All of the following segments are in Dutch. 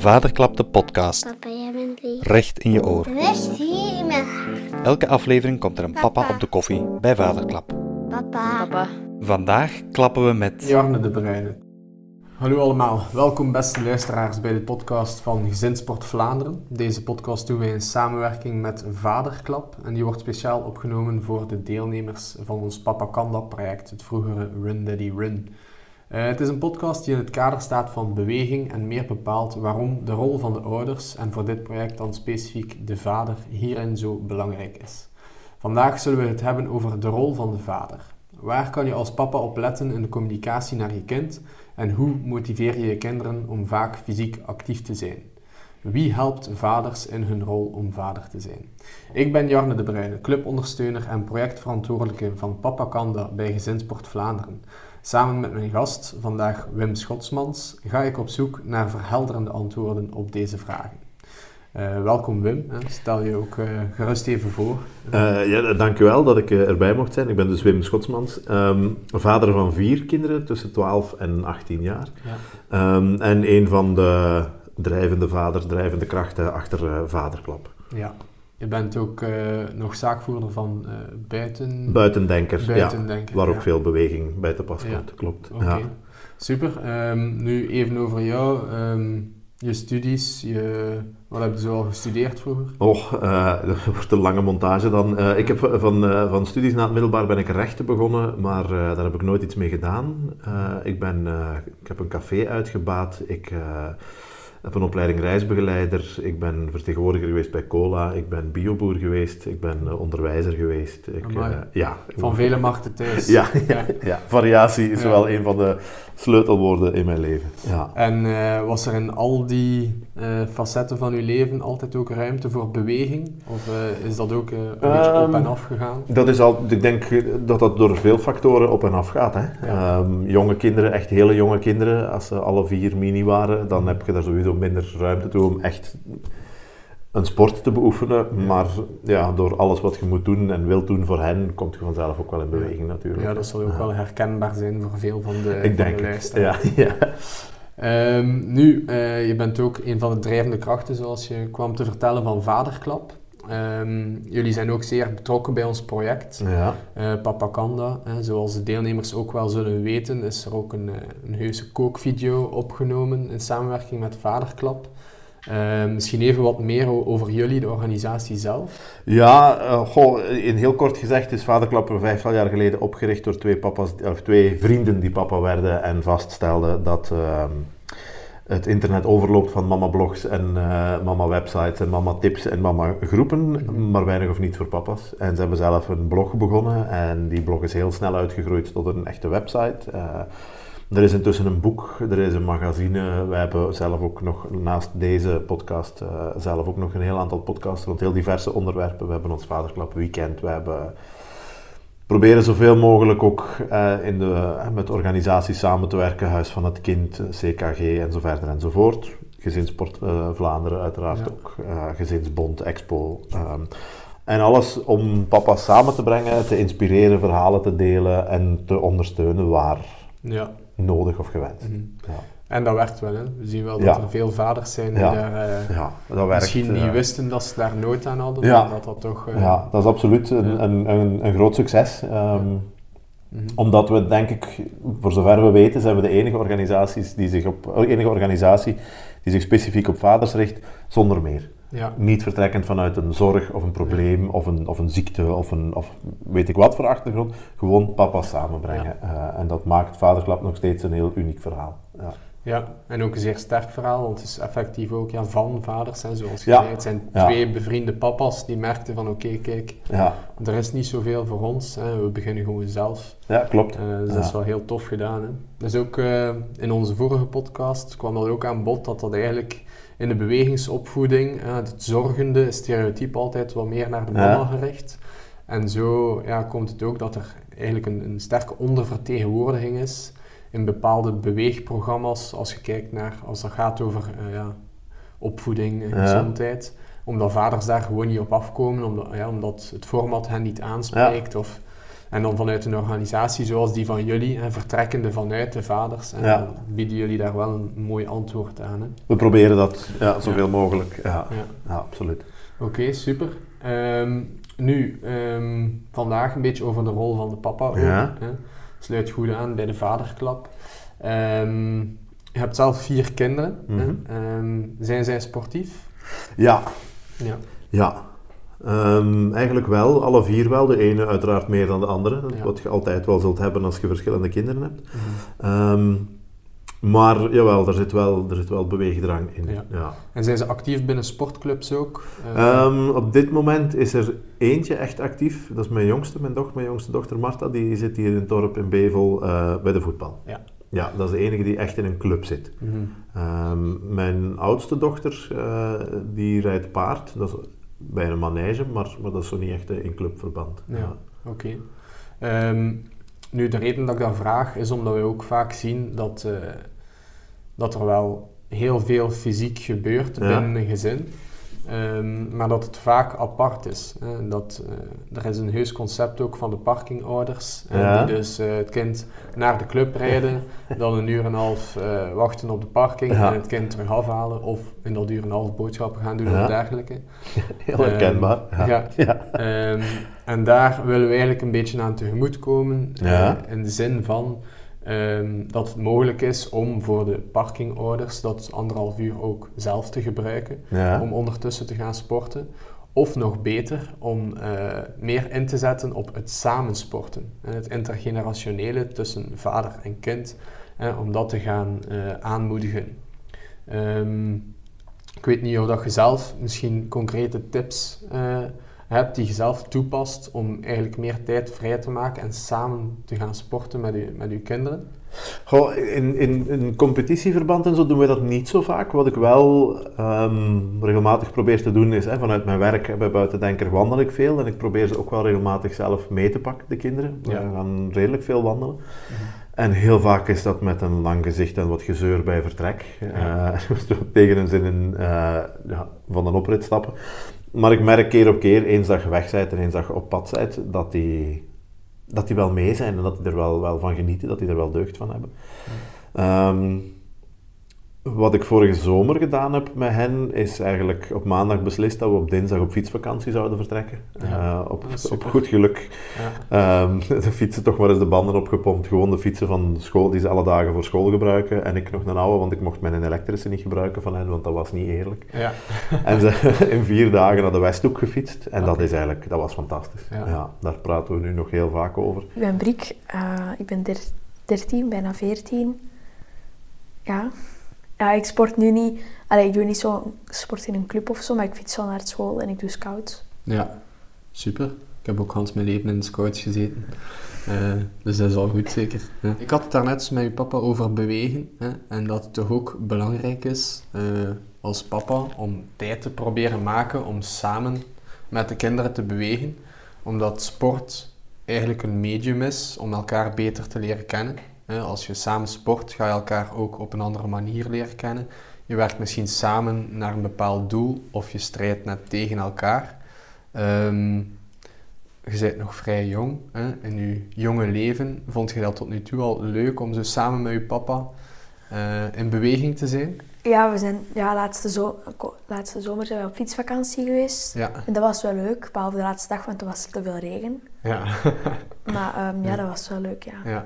Vaderklap de podcast. Papa, jij bent lief. Recht in je oor. Rust hier in mijn hart. Elke aflevering komt er een papa op de koffie bij Vaderklap. Papa. Vandaag klappen we met Jarne De Bruyne. Hallo allemaal, welkom beste luisteraars bij de podcast van Gezinssport Vlaanderen. Deze podcast doen wij in samenwerking met Vaderklap en die wordt speciaal opgenomen voor de deelnemers van ons Papakanda project, het vroegere Run Daddy Run. Het is een podcast die in het kader staat van beweging en meer bepaald waarom de rol van de ouders en voor dit project dan specifiek de vader hierin zo belangrijk is. Vandaag zullen we het hebben over de rol van de vader. Waar kan je als papa op letten in de communicatie naar je kind en hoe motiveer je je kinderen om vaak fysiek actief te zijn? Wie helpt vaders in hun rol om vader te zijn? Ik ben Jarne De Bruyne, clubondersteuner en projectverantwoordelijke van Papakanda bij Gezinssport Vlaanderen. Samen met mijn gast, vandaag Wim Schotsmans, ga ik op zoek naar verhelderende antwoorden op deze vragen. Welkom Wim, stel je ook gerust even voor. Dankjewel dat ik erbij mocht zijn. Ik ben dus Wim Schotsmans, vader van 4 kinderen tussen 12 en 18 jaar. Ja. En een van de drijvende krachten achter Vaderklap. Ja. Je bent ook nog zaakvoerder van Buitendenker, waar ook veel beweging bij te pas komt, klopt. Okay. Ja. Super, nu even over jou, je studies, wat heb je zoal gestudeerd vroeger? Dat wordt een lange montage dan. Ik heb van studies na het middelbaar ben ik rechten begonnen, maar daar heb ik nooit iets mee gedaan. Ik heb een café uitgebaat, ik heb een opleiding reisbegeleider, ik ben vertegenwoordiger geweest bij COLA, ik ben bioboer geweest, ik ben onderwijzer geweest. Van vele markten thuis. Ja. Variatie is wel een van de sleutelwoorden in mijn leven. Ja. En was er in al die facetten van uw leven altijd ook ruimte voor beweging? Of is dat ook een beetje op en af gegaan? Ik denk dat dat door veel factoren op en af gaat. Hè? Ja. Jonge kinderen, echt hele jonge kinderen, als ze alle 4 mini waren, dan heb je daar sowieso minder ruimte toe om echt een sport te beoefenen. Ja. Maar ja, door alles wat je moet doen en wilt doen voor hen, komt je vanzelf ook wel in beweging natuurlijk. Ja, dat zal ook wel herkenbaar zijn voor veel van de luisteraars. Ja. Je bent ook een van de drijvende krachten, zoals je kwam te vertellen, van Vaderklap. Jullie zijn ook zeer betrokken bij ons project, Papakanda. Zoals de deelnemers ook wel zullen weten, is er ook een heuse kookvideo opgenomen in samenwerking met Vaderklap. Misschien even wat meer over jullie, de organisatie zelf. Ja, in heel kort gezegd is Vaderklap 5 jaar geleden opgericht door 2 vrienden die papa werden en vaststelden dat het internet overloopt van mama-blogs en mama-websites en mama-tips en mama-groepen, maar weinig of niet voor papa's. En ze hebben zelf een blog begonnen en die blog is heel snel uitgegroeid tot een echte website. Er is intussen een boek, er is een magazine. Wij hebben zelf ook nog, naast deze podcast, een heel aantal podcasts rond heel diverse onderwerpen. We hebben ons Vaderklap Weekend, we hebben... Proberen zoveel mogelijk ook met organisaties samen te werken, Huis van het Kind, CKG en zo verder enzovoort. Gezinssport Vlaanderen uiteraard ook, Gezinsbond, Expo. En alles om papa's samen te brengen, te inspireren, verhalen te delen en te ondersteunen waar nodig of gewenst. Mm-hmm. Ja. En dat werkt wel, hè? We zien wel dat er veel vaders zijn die dat werkt, misschien niet wisten dat ze daar nood aan hadden, maar dat toch... dat is absoluut een groot succes. Omdat we, denk ik, voor zover we weten, zijn we de enige organisatie die zich specifiek op vaders richt, zonder meer. Ja. Niet vertrekkend vanuit een zorg of een probleem of een ziekte of weet ik wat voor achtergrond. Gewoon papa's samenbrengen. Ja. En dat maakt Vaderklap nog steeds een heel uniek verhaal. Ja. Ja, en ook een zeer sterk verhaal, want het is effectief ook van vaders, hè, zoals gezegd. Het zijn 2 bevriende papa's die merkten van oké, kijk, er is niet zoveel voor ons, hè, we beginnen gewoon zelf. Ja, klopt. Dus dat is wel heel tof gedaan. Hè. Dus ook in onze vorige podcast kwam dat ook aan bod dat eigenlijk in de bewegingsopvoeding, het zorgende stereotype altijd wat meer naar de mama gericht. En zo komt het ook dat er eigenlijk een sterke ondervertegenwoordiging is in bepaalde beweegprogramma's, als dat gaat over opvoeding en gezondheid, omdat vaders daar gewoon niet op afkomen, omdat het format hen niet aanspreekt. En dan vanuit een organisatie zoals die van jullie, en vertrekkende vanuit de vaders, en ja, bieden jullie daar wel een mooi antwoord aan. Hè? We proberen dat zoveel mogelijk. Ja, ja, absoluut. Oké, super. Nu, vandaag een beetje over de rol van de papa. Ja. Ook, hè? Sluit goed aan bij de Vaderklap. Je hebt zelf 4 kinderen. Mm-hmm. Zijn zij sportief? Ja. Eigenlijk wel, alle 4 wel. De ene uiteraard meer dan de andere. Ja. Wat je altijd wel zult hebben als je verschillende kinderen hebt. Mm-hmm. Maar jawel, er zit wel beweegdrang in. Ja. Ja. En zijn ze actief binnen sportclubs ook? Op dit moment is er eentje echt actief. Dat is mijn jongste dochter Martha. Die zit hier in Torp in Bevel bij de voetbal. Ja. Ja, dat is de enige die echt in een club zit. Mm-hmm. Mijn oudste dochter, die rijdt paard. Dat is bij een manege, maar dat is zo niet echt in clubverband. Ja, ja. Oké. Nu, de reden dat ik dat vraag is omdat we ook vaak zien dat er wel heel veel fysiek gebeurt binnen een gezin. Maar dat het vaak apart is. Er is een heus concept ook van de parkingouders. Die dus het kind naar de club rijden, dan 1,5 uur wachten op de parking en het kind terug afhalen. Of in dat 1,5 uur boodschappen gaan doen of dergelijke. Heel herkenbaar. En daar willen we eigenlijk een beetje aan tegemoetkomen. In de zin van dat het mogelijk is om voor de parkingouders dat 1,5 uur ook zelf te gebruiken, om ondertussen te gaan sporten. Of nog beter, om meer in te zetten op het samensporten. Het intergenerationele tussen vader en kind, om dat te gaan aanmoedigen. Ik weet niet of dat je zelf misschien concrete tips hebt die je zelf toepast om eigenlijk meer tijd vrij te maken en samen te gaan sporten met je kinderen? Goh, in competitieverband en zo doen we dat niet zo vaak. Wat ik wel regelmatig probeer te doen is, vanuit mijn werk bij Buitendenker wandel ik veel en ik probeer ze ook wel regelmatig zelf mee te pakken, de kinderen. We gaan redelijk veel wandelen. Mm-hmm. En heel vaak is dat met een lang gezicht en wat gezeur bij vertrek. Tegen een zin in van een oprit stappen. Maar ik merk keer op keer, eens dat je weg bent en eens dat je op pad bent, dat die wel mee zijn en dat die er wel van genieten, dat die er wel deugd van hebben. Ja. Wat ik vorige zomer gedaan heb met hen, is eigenlijk op maandag beslist dat we op dinsdag op fietsvakantie zouden vertrekken. Ja. Op goed geluk. Ja. De fietsen toch maar eens de banden opgepompt. Gewoon de fietsen van school, die ze alle dagen voor school gebruiken. En ik nog een oude, want ik mocht mijn elektrische niet gebruiken van hen, want dat was niet eerlijk. Ja. En ze in 4 dagen naar de Westhoek gefietst. En dat was fantastisch. Ja. Ja, daar praten we nu nog heel vaak over. Ik ben Briek. Ik ben 13, bijna 14. Ja. Ja, ik sport nu niet... ik doe niet zo sport in een club of zo, maar ik fiets wel naar school en ik doe scouts. Ja, super. Ik heb ook Hans mijn leven in de scouts gezeten. Dus dat is al goed, zeker. Ja. Ik had het daarnet met je papa over bewegen. Hè, en dat het toch ook belangrijk is als papa om tijd te proberen maken om samen met de kinderen te bewegen. Omdat sport eigenlijk een medium is om elkaar beter te leren kennen. Als je samen sport, ga je elkaar ook op een andere manier leren kennen. Je werkt misschien samen naar een bepaald doel of je strijdt net tegen elkaar. Je bent nog vrij jong. In je jonge leven vond je dat tot nu toe al leuk om zo samen met je papa in beweging te zijn? Ja, we zijn laatste zomer zijn we op fietsvakantie geweest. Ja. En dat was wel leuk, behalve de laatste dag, want toen was er te veel regen. Ja. Maar dat was wel leuk, ja.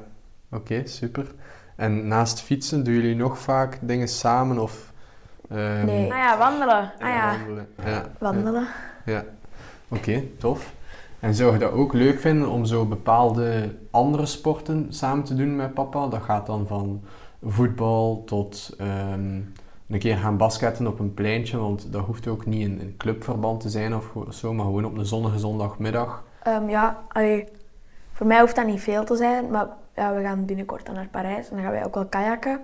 Oké, super. En naast fietsen, doen jullie nog vaak dingen samen of... Nee. Wandelen. Wandelen. Ja. Wandelen. Ja. Oké, tof. En zou je dat ook leuk vinden om zo bepaalde andere sporten samen te doen met papa? Dat gaat dan van voetbal tot een keer gaan basketten op een pleintje, want dat hoeft ook niet in clubverband te zijn of zo, maar gewoon op een zonnige zondagmiddag. Voor mij hoeft dat niet veel te zijn, maar... Ja, we gaan binnenkort dan naar Parijs en dan gaan wij ook wel kajakken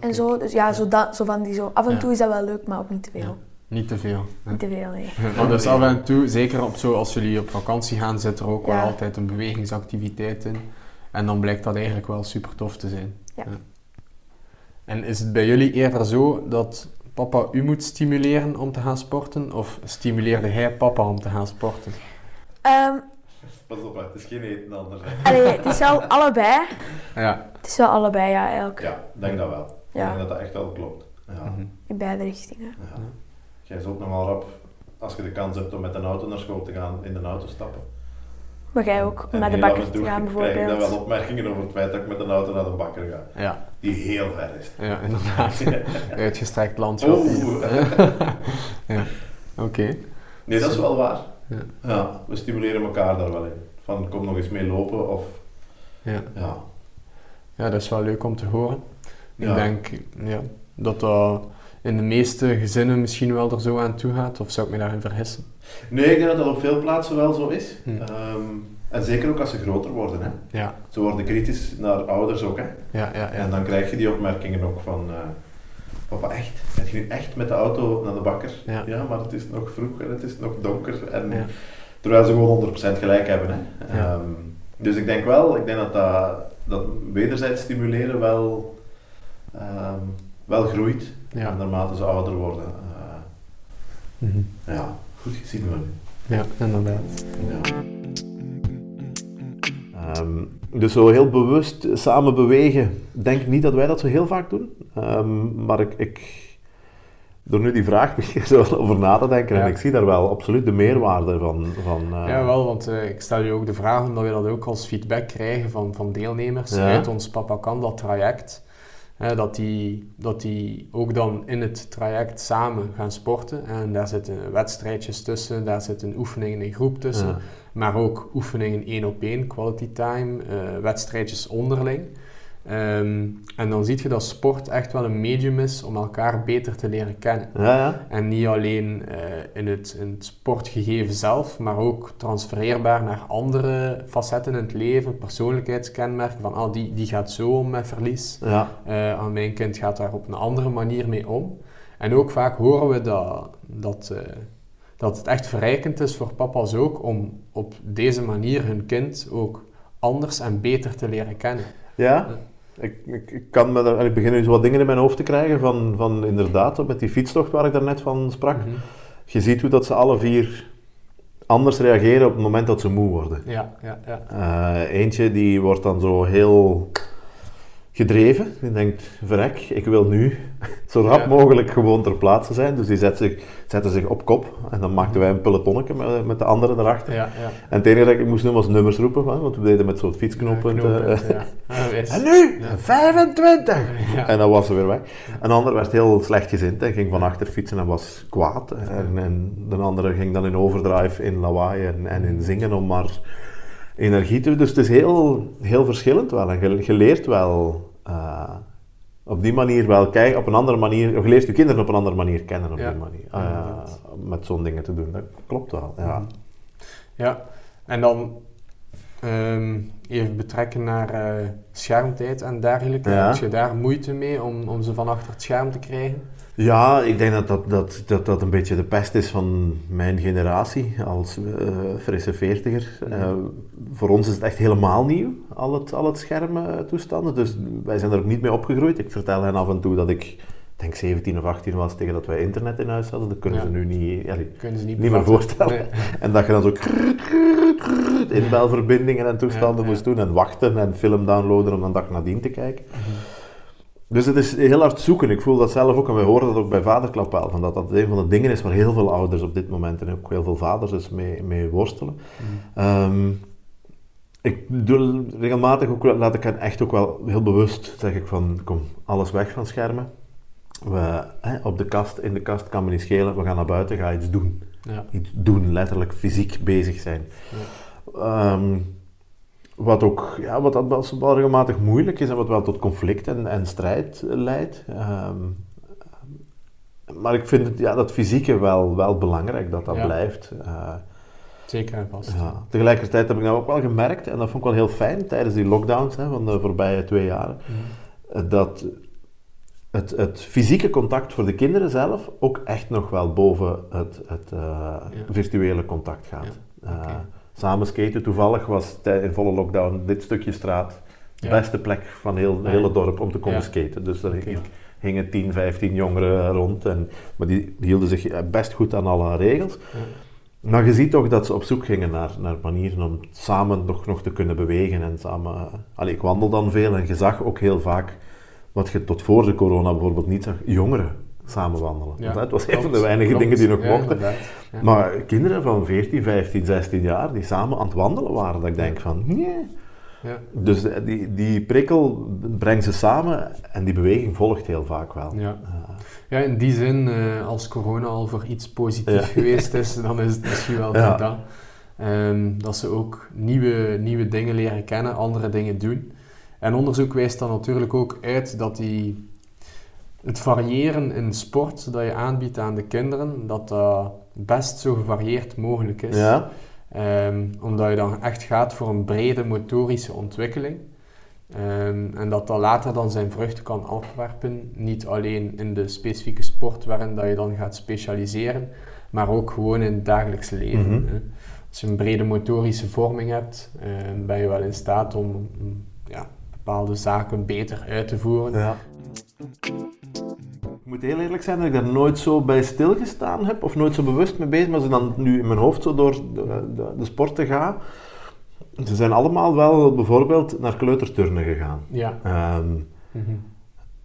en zo. Dus af en toe is dat wel leuk, maar ook niet te veel. Ja. Niet te veel. Hè? Niet te veel, nee. Want dus af en toe, zeker op zo, als jullie op vakantie gaan, zit er ook wel altijd een bewegingsactiviteit in. En dan blijkt dat eigenlijk wel super tof te zijn. Ja. Ja. En is het bij jullie eerder zo dat papa u moet stimuleren om te gaan sporten? Of stimuleerde hij papa om te gaan sporten? Pas op, het is geen eten anders. Allee, het is wel allebei. Ja. Het is wel allebei, ja, eigenlijk. Ja, ik denk dat wel. Ja. Ik denk dat dat echt wel klopt. Ja. Mm-hmm. In beide richtingen. Ja. Jij is ook nogal rap, als je de kans hebt om met een auto naar school te gaan, in de auto stappen. Maar jij ook, om naar de bakker te gaan bijvoorbeeld. Ik krijg daar wel opmerkingen over het feit dat ik met een auto naar de bakker ga. Ja. Die heel ver is. Ja, inderdaad. Uitgestrekt land. Oeh. Ja. Oké. Okay. Nee, dat is wel waar. Ja. Ja, we stimuleren elkaar daar wel in. Van, kom nog eens mee lopen of... Ja. Ja. Ja, dat is wel leuk om te horen. Ja. Ik denk ja, dat dat in de meeste gezinnen misschien wel er zo aan toe gaat. Of zou ik me daarin vergissen? Nee, ik denk dat dat op veel plaatsen wel zo is. Hm. En zeker ook als ze groter worden. Hè. Ja. Ze worden kritisch naar ouders ook. Hè. Ja, ja, ja. En dan krijg je die opmerkingen ook van... Papa, echt? Gaat je nu echt met de auto naar de bakker? Ja, ja, maar het is nog vroeg en het is nog donker. En, ja. Terwijl ze gewoon 100% gelijk hebben. Hè. Ja. Dus ik denk wel, ik denk dat wederzijds stimuleren wel, wel groeit. Ja. Naarmate ze ouder worden. Mm-hmm. Ja, goed gezien wel. Ja, inderdaad. Ja. Dus zo heel bewust samen bewegen, denk niet dat wij dat zo heel vaak doen. Maar ik door nu die vraag begin er wel over na te denken en ik zie daar wel absoluut de meerwaarde van Ja, wel, want ik stel je ook de vraag omdat we dat ook als feedback krijgen van deelnemers uit ons Papakanda traject. Dat die ook dan in het traject samen gaan sporten. En daar zitten wedstrijdjes tussen, daar zitten oefeningen in groep tussen. Ja. Maar ook oefeningen 1-op-1, quality time, wedstrijdjes onderling. En dan zie je dat sport echt wel een medium is om elkaar beter te leren kennen. Ja, ja. En niet alleen in het sportgegeven zelf, maar ook transfereerbaar naar andere facetten in het leven, persoonlijkheidskenmerken, van die gaat zo om met verlies, mijn kind gaat daar op een andere manier mee om. En ook vaak horen we dat het echt verrijkend is voor papa's ook om op deze manier hun kind ook anders en beter te leren kennen. Ja, ik begin nu zo wat dingen in mijn hoofd te krijgen van inderdaad, met die fietstocht waar ik daarnet van sprak. Mm-hmm. Je ziet hoe dat ze alle vier anders reageren op het moment dat ze moe worden. Ja, ja, ja. Eentje die wordt dan zo heel gedreven. Die denkt, verrek, ik wil nu zo rap mogelijk gewoon ter plaatse zijn. Dus die zetten zich op kop en dan maakten wij een pelotonnetje met de anderen erachter. Ja, ja. En het enige dat ik moest doen was nummers roepen, want we deden met zo'n fietsknooppunt. En nu, 25! Ja. En dan was ze weer weg. Een ander werd heel slechtgezind en ging van achter fietsen en was kwaad. En de andere ging dan in overdrive, in lawaai en in zingen om maar... energie te... Dus het is heel, heel verschillend wel. En je leert wel op die manier wel kijken, op een andere manier... Of je leert je kinderen op een andere manier kennen op die manier. Met zo'n dingen te doen. Dat klopt wel, ja. Ja, en dan even betrekken naar schermtijd en dergelijke. Ja. Heb je daar moeite mee om ze van achter het scherm te krijgen? Ja, ik denk dat een beetje de pest is van mijn generatie als frisse veertiger. Voor ons is het echt helemaal nieuw, al het schermtoestanden. Dus wij zijn er ook niet mee opgegroeid. Ik vertel hen af en toe dat ik denk 17 of 18 was tegen dat wij internet in huis hadden. Dat kunnen ze nu niet meer voorstellen. Nee. En dat je dan zo inbelverbindingen en toestanden moest doen. En wachten en film downloaden om een dag nadien te kijken. Mm-hmm. Dus het is heel hard zoeken. Ik voel dat zelf ook en we horen dat ook bij Vaderklap wel. Dat een van de dingen is waar heel veel ouders op dit moment en ook heel veel vaders dus mee worstelen. Mm. Ik doe regelmatig ook, laat ik hen echt ook wel heel bewust, zeg ik van, kom, alles weg van schermen. In de kast kan me niet schelen, we gaan naar buiten, ga iets doen. Ja. Iets doen, letterlijk fysiek bezig zijn. Ja. Wat ook, wat wel regelmatig moeilijk is en wat wel tot conflict en strijd leidt. Maar ik vind het, dat fysieke wel belangrijk, dat blijft. Zeker en vast. Ja. Tegelijkertijd heb ik nou ook wel gemerkt, en dat vond ik wel heel fijn tijdens die lockdowns van de voorbije 2 jaar, dat het fysieke contact voor de kinderen zelf ook echt nog wel boven het virtuele contact gaat. Ja. Okay. Samen skaten, toevallig was in volle lockdown dit stukje straat de beste plek van het hele dorp om te komen skaten. Dus daar hingen 10, 15 jongeren rond, maar die hielden zich best goed aan alle regels. Ja. Maar je ziet toch dat ze op zoek gingen naar manieren om samen nog te kunnen bewegen. En samen, ik wandel dan veel en je zag ook heel vaak, wat je tot voor de corona bijvoorbeeld niet zag, jongeren samen wandelen. Ja, het was een van de weinige dingen die nog mochten. Ja. Maar kinderen van 14, 15, 16 jaar die samen aan het wandelen waren, dat ik denk van nee. Ja. Dus die prikkel brengt ze samen en die beweging volgt heel vaak wel. Ja, ja in die zin, als corona al voor iets positief geweest is, dan is het misschien wel goed dat. Dat ze ook nieuwe dingen leren kennen, andere dingen doen. En onderzoek wijst dan natuurlijk ook uit dat het variëren in sport dat je aanbiedt aan de kinderen, dat dat best zo gevarieerd mogelijk is. Ja. Omdat je dan echt gaat voor een brede motorische ontwikkeling. En dat dat later dan zijn vruchten kan afwerpen. Niet alleen in de specifieke sport waarin dat je dan gaat specialiseren, maar ook gewoon in het dagelijks leven. Mm-hmm. Hè. Als je een brede motorische vorming hebt, ben je wel in staat om bepaalde zaken beter uit te voeren. Ja. Ik moet heel eerlijk zijn dat ik daar nooit zo bij stilgestaan heb of nooit zo bewust mee bezig, maar als ik dan nu in mijn hoofd zo door de sporten ga, ze zijn allemaal wel bijvoorbeeld naar kleuterturnen gegaan. Ja.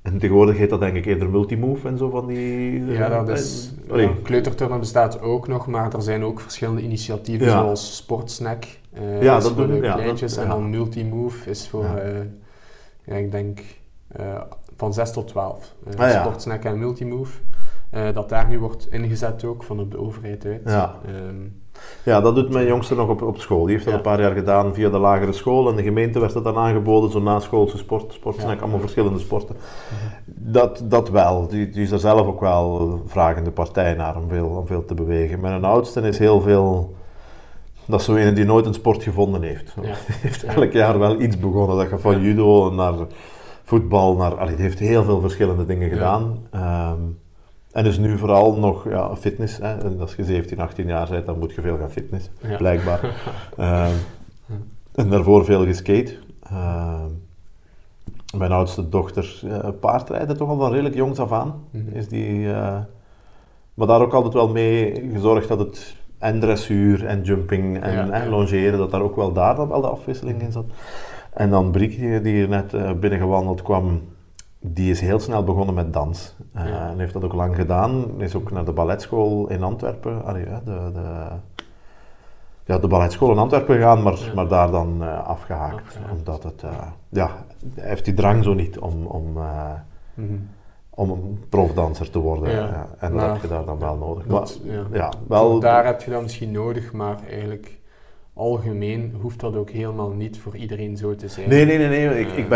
En tegenwoordig heet dat denk ik eerder Multimove en zo van die... Ja, dat is... Kleuterturnen bestaat ook nog, maar er zijn ook verschillende initiatieven zoals Sportsnack, dat voor de kleintjes, en dan Multimove is voor, ik denk... van 6 tot 12. Sportsnack en Multimove. Dat daar nu wordt ingezet ook, van op de overheid uit. Ja, dat doet mijn jongste nog op school. Die heeft dat een paar jaar gedaan via de lagere school. En de gemeente werd dat dan aangeboden, zo naschoolse sportsnack, allemaal verschillende sporten. Dat wel. Die is er zelf ook wel vragende partij naar om veel te bewegen. Mijn oudste is heel veel... Dat is zo een die nooit een sport gevonden heeft. Ja. Heeft elk jaar wel iets begonnen. Dat gaat van judo naar... voetbal, die heeft heel veel verschillende dingen gedaan. En is nu vooral nog fitness. Hè. En als je 17, 18 jaar bent, dan moet je veel gaan fitness, blijkbaar. En daarvoor veel geskate. Mijn oudste dochter paardrijden toch al van redelijk jongs af aan. Mm-hmm. Is die, maar daar ook altijd wel mee gezorgd dat het en dressuur en jumping en longeren, dat daar ook wel daar de afwisseling in zat. En dan Briek, die hier net binnengewandeld kwam, die is heel snel begonnen met dans. En heeft dat ook lang gedaan. Is ook naar de balletschool in Antwerpen. De balletschool in Antwerpen gegaan, maar daar dan afgehaakt. Omdat het... hij heeft die drang zo niet om een profdanser te worden. Ja. En dat heb je daar dan wel nodig. Daar heb je dat misschien nodig, maar eigenlijk... Algemeen hoeft dat ook helemaal niet voor iedereen zo te zijn. Nee. Ik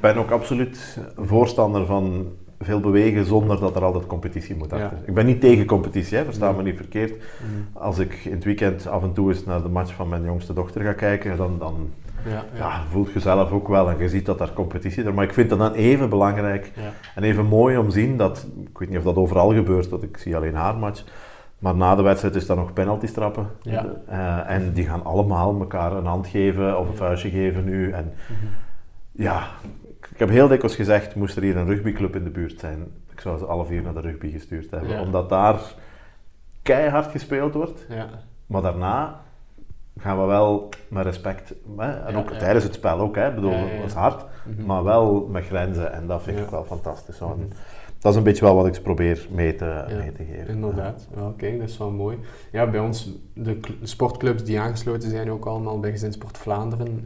ben ook absoluut voorstander van veel bewegen zonder dat er altijd competitie moet achter. Ik ben niet tegen competitie, versta me niet verkeerd. Als ik in het weekend af en toe eens naar de match van mijn jongste dochter ga kijken, dan voelt je zelf ook wel en je ziet dat daar competitie is. Maar ik vind dat dan even belangrijk en even mooi om te zien dat, ik weet niet of dat overal gebeurt, want ik zie alleen haar match. Maar na de wedstrijd is daar nog penalty trappen. Ja. En die gaan allemaal elkaar een hand geven of een vuistje geven nu. En ik heb heel dikwijls gezegd, moest er hier een rugbyclub in de buurt zijn. Ik zou ze alle vier naar de rugby gestuurd hebben. Ja. Omdat daar keihard gespeeld wordt. Ja. Maar daarna gaan we wel met respect, en ook tijdens het spel ook. Ik bedoel, het was hard, maar wel met grenzen. En dat vind ik wel fantastisch. Dat is een beetje wel wat ik probeer mee te geven. Inderdaad. Ja. Oké, dat is wel mooi. Ja, bij ons, de sportclubs die aangesloten zijn ook allemaal bij Gezinssport Vlaanderen,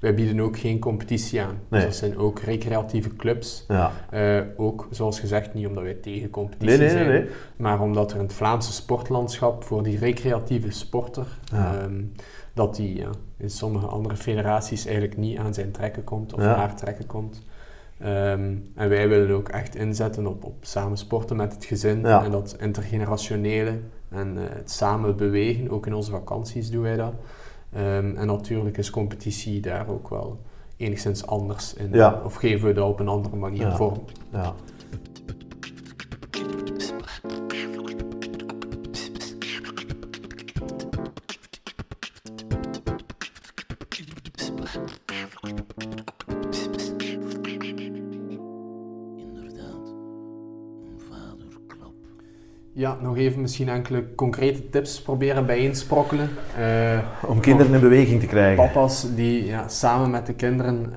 wij bieden ook geen competitie aan. Nee. Dus dat zijn ook recreatieve clubs. Ja. Ook, zoals gezegd, niet omdat wij tegen competitie zijn, maar omdat er in het Vlaamse sportlandschap voor die recreatieve sporter, dat die in sommige andere federaties eigenlijk niet aan zijn trekken komt of haar trekken komt. En wij willen ook echt inzetten op samen sporten met het gezin en dat intergenerationele en het samen bewegen. Ook in onze vakanties doen wij dat. En natuurlijk is competitie daar ook wel enigszins anders in. Of geven we dat op een andere manier vorm. Ja. Ja, nog even misschien enkele concrete tips proberen bijeensprokkelen. Om kinderen in beweging te krijgen. Papa's die samen met de kinderen...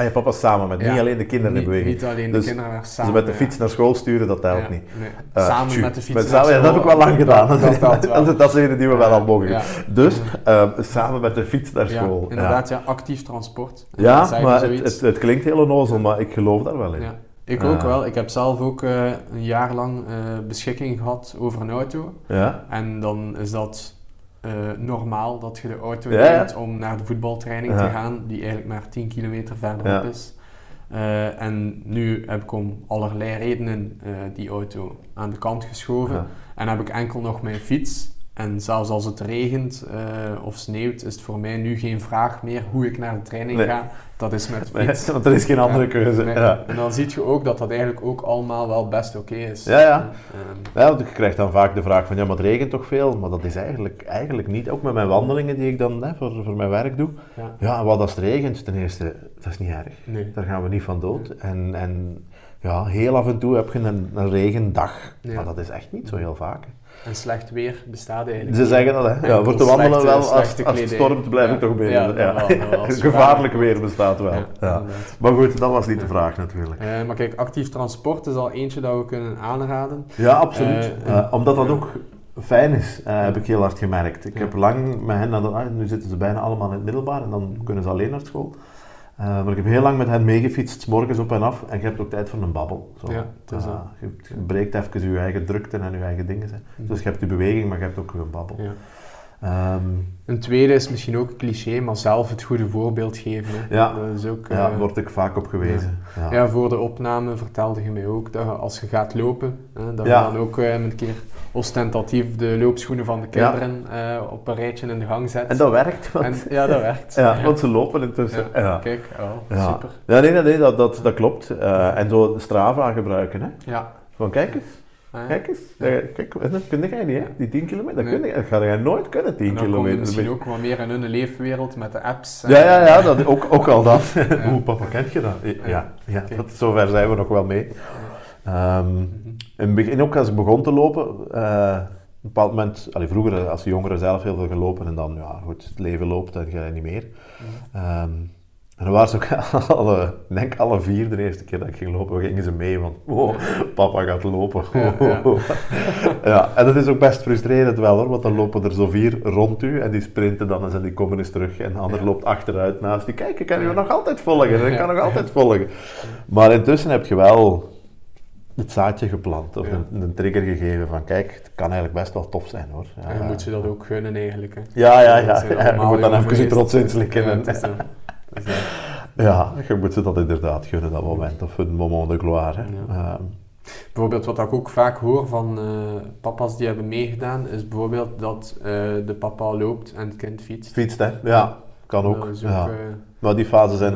je papa's samen met, niet alleen de kinderen in beweging. Niet alleen de kinderen, maar samen. Dus met de fiets naar school sturen, dat helpt niet. Nee. Samen met de fiets naar school. Ja, dat heb ik wel lang gedaan. Dat is een die we wel al mogen. Ja. Dus, samen met de fiets naar school. Ja, inderdaad, actief transport. Ja, maar het klinkt heel onnozel, maar ik geloof daar wel in. Ja. Ik ook wel. Ik heb zelf ook een jaar lang beschikking gehad over een auto. Ja. En dan is dat normaal dat je de auto neemt om naar de voetbaltraining te gaan, die eigenlijk maar 10 kilometer verderop is. En nu heb ik om allerlei redenen die auto aan de kant geschoven. Ja. En heb ik enkel nog mijn fiets. En zelfs als het regent of sneeuwt, is het voor mij nu geen vraag meer hoe ik naar de training ga. Dat is met fiets. Want er is geen andere keuze. Nee. Ja. En dan zie je ook dat eigenlijk ook allemaal wel best oké is. Ja. Want je krijgt dan vaak de vraag van, maar het regent toch veel? Maar dat is eigenlijk niet. Ook met mijn wandelingen die ik dan voor mijn werk doe. Ja, wat als het regent? Ten eerste, dat is niet erg. Nee. Daar gaan we niet van dood. En heel af en toe heb je een regendag. Ja. Maar dat is echt niet zo heel vaak. En slecht weer bestaat eigenlijk. Ze zeggen dat, hè. Ja, voor te wandelen wel, als het stormt blijf ik toch binnen. Ja. Gevaarlijk weer bestaat wel. Ja. Maar goed, dat was niet de vraag natuurlijk. Maar kijk, actief transport is al eentje dat we kunnen aanraden. Ja, absoluut. Omdat dat ook fijn is, heb ik heel hard gemerkt. Ik heb lang met hen, nu zitten ze bijna allemaal in het middelbaar en dan kunnen ze alleen naar school. Maar ik heb heel lang met hen meegefietst, 's morgens op en af. En je hebt ook tijd voor een babbel. Zo. Ja, je breekt even je eigen drukte en je eigen dingen. Hè. Dus je hebt die beweging, maar je hebt ook een babbel. Ja. Een tweede is misschien ook een cliché, maar zelf het goede voorbeeld geven. Hè. Ja, daar word ik vaak op gewezen. Ja. Ja. Voor de opname vertelde je mij ook dat als je gaat lopen, dat je dan ook een keer ostentatief de loopschoenen van de kinderen op een rijtje in de gang zet. En dat werkt. Dat werkt. Ja, want ze lopen intussen. Ja. Ja. Kijk, super. Ja, nee, dat klopt. En zo Strava gebruiken. Hè? Ja. Van kijk eens. Kijk eens, dat kun jij niet, hè? Die 10 kilometer, dat ga jij nooit kunnen, 10 kilometer. Dan kom je misschien ook wat meer in hun leefwereld met de apps. Ja, dat, ook al dat. Ja. Papa, kent je dat? Ja, dat, zover zijn we nog wel mee. In het begin, ook als ik begon te lopen, op een bepaald moment, vroeger als jongeren zelf heel veel gelopen en dan, het leven loopt, dan ga je niet meer. En dan waren ze ook alle vier de eerste keer dat ik ging lopen, gingen ze mee, want papa gaat lopen. Ja, en dat is ook best frustrerend wel hoor, want dan lopen er zo vier rond u en die sprinten dan eens en die komen eens terug en de ander loopt achteruit naast die. Kijk, ik kan je nog altijd volgen, ik kan nog altijd volgen. Maar intussen heb je wel het zaadje geplant of een trigger gegeven van kijk, het kan eigenlijk best wel tof zijn hoor. Ja, en dan moet je dat ook gunnen eigenlijk. Hè. Ja, je moet dan even je trots inslikken. Ja, je moet ze dat inderdaad gunnen, dat moment, of hun moment de gloire. Ja. Bijvoorbeeld wat ik ook vaak hoor van papa's die hebben meegedaan, is bijvoorbeeld dat de papa loopt en het kind fietst. Fietst, hè? Ja, kan ook. Maar die fases zijn,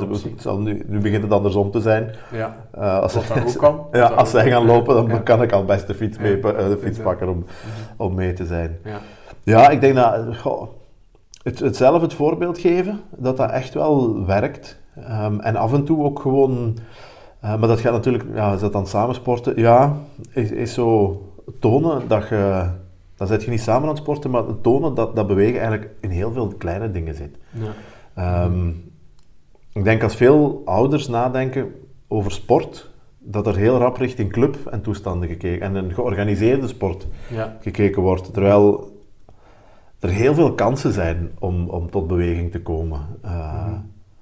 nu begint het andersom te zijn. Ja, als dat ook kan. Ja, als zij gaan lopen, dan kan ik al best de fiets pakken om mee te zijn. Ja, ik denk dat... Het zelf het voorbeeld geven, dat echt wel werkt. En af en toe ook gewoon... maar dat gaat natuurlijk... Ja, is dat dan samen sporten? Ja, is zo tonen dat je... Dan zit je niet samen aan het sporten, maar tonen dat bewegen eigenlijk in heel veel kleine dingen zit. Ja. Ik denk als veel ouders nadenken over sport, dat er heel rap richting club en toestanden gekeken... En een georganiseerde sport gekeken wordt, terwijl... er heel veel kansen zijn om tot beweging te komen.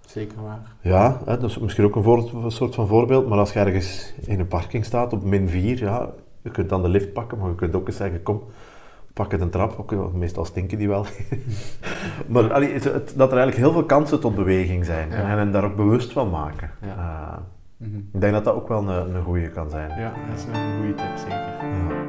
Zeker waar. Ja, hè, dat is misschien ook een soort van voorbeeld, maar als je ergens in een parking staat op -4, je kunt dan de lift pakken, maar je kunt ook eens zeggen, kom, pak het een trap. Ook, meestal stinken die wel. Maar dat er eigenlijk heel veel kansen tot beweging zijn en daar ook bewust van maken. Ja. Ik denk dat ook wel een goeie kan zijn. Ja, dat is een goede tip, zeker. Ja.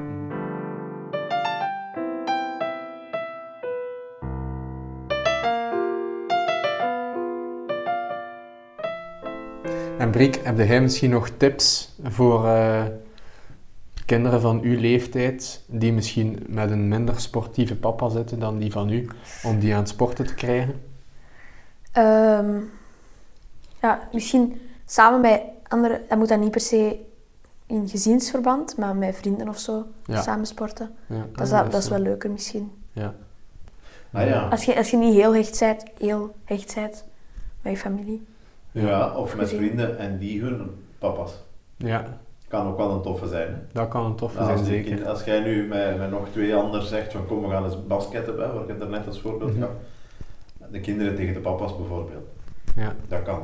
En Briek, heb jij misschien nog tips voor kinderen van uw leeftijd die misschien met een minder sportieve papa zitten dan die van u, om die aan het sporten te krijgen? Misschien samen bij anderen, dat moet dan niet per se in gezinsverband, maar met vrienden of zo, samen sporten. Ja, dat is wel leuker misschien. Ja. Ah, ja. Als je niet heel hecht bent met je familie. Ja, of met vrienden en die hun papa's. Ja. Kan ook wel een toffe zijn. Hè? Dat kan een toffe zijn, zeker. Als jij nu met nog twee anderen zegt van kom, we gaan eens basketten, hè, waar ik het er net als voorbeeld gaf. Mm-hmm. De kinderen tegen de papa's bijvoorbeeld. Ja. Dat kan.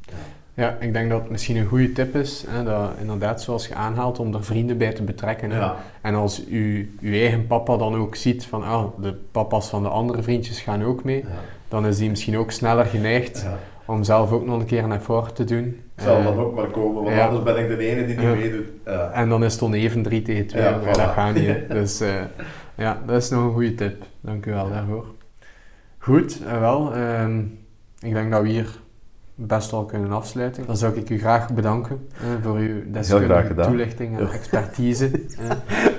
Ja. Ja, ik denk dat het misschien een goede tip is, hè, dat inderdaad zoals je aanhaalt, om er vrienden bij te betrekken. Ja. En als uw eigen papa dan ook ziet van de papa's van de andere vriendjes gaan ook mee, dan is die misschien ook sneller geneigd om zelf ook nog een keer een effort te doen. Zal dan ook maar komen, want anders ben ik de ene die niet meedoet. Ja. En dan is het oneven 3-2, maar dat gaat niet. Dus dat is nog een goede tip. Dank u wel daarvoor. Goed, ik denk dat we hier best wel kunnen afsluiten. Dan zou ik u graag bedanken voor uw deskundige toelichting en expertise.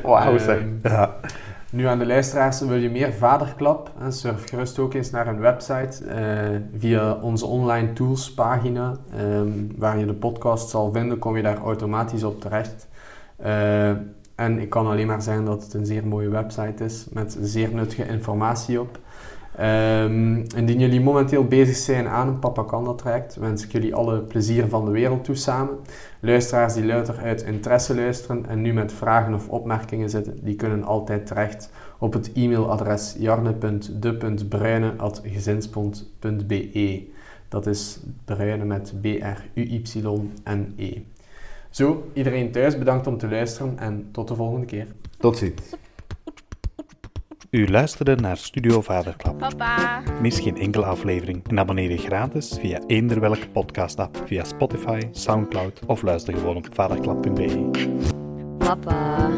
Wauw zeg. Ja. Nu aan de luisteraars, wil je meer Vaderklap? Surf gerust ook eens naar een website via onze online tools pagina. Waar je de podcast zal vinden, kom je daar automatisch op terecht. En ik kan alleen maar zeggen dat het een zeer mooie website is, met zeer nuttige informatie op. Indien jullie momenteel bezig zijn aan een Papakanda traject, wens ik jullie alle plezier van de wereld toe samen. Luisteraars die louter uit interesse luisteren en nu met vragen of opmerkingen zitten, die kunnen altijd terecht op het e-mailadres jarne.de.bruyne@gezinsbond.be. Dat is Bruyne met Bruyne. Zo, iedereen thuis bedankt om te luisteren en tot de volgende keer. Tot ziens. U luisterde naar Studio Vaderklap. Papa. Mis geen enkele aflevering en abonneer je gratis via eender welke podcast-app, via Spotify, Soundcloud of luister gewoon op vaderklap.be. Papa.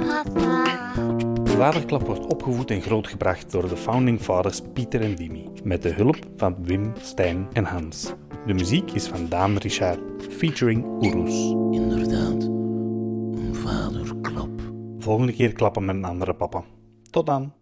Vaderklap wordt opgevoed en grootgebracht door de founding fathers Pieter en Dimi, met de hulp van Wim, Stijn en Hans. De muziek is van Daan Richard, featuring Oeroes. Inderdaad, een vaderklap. Volgende keer klappen met een andere papa. Tot dan.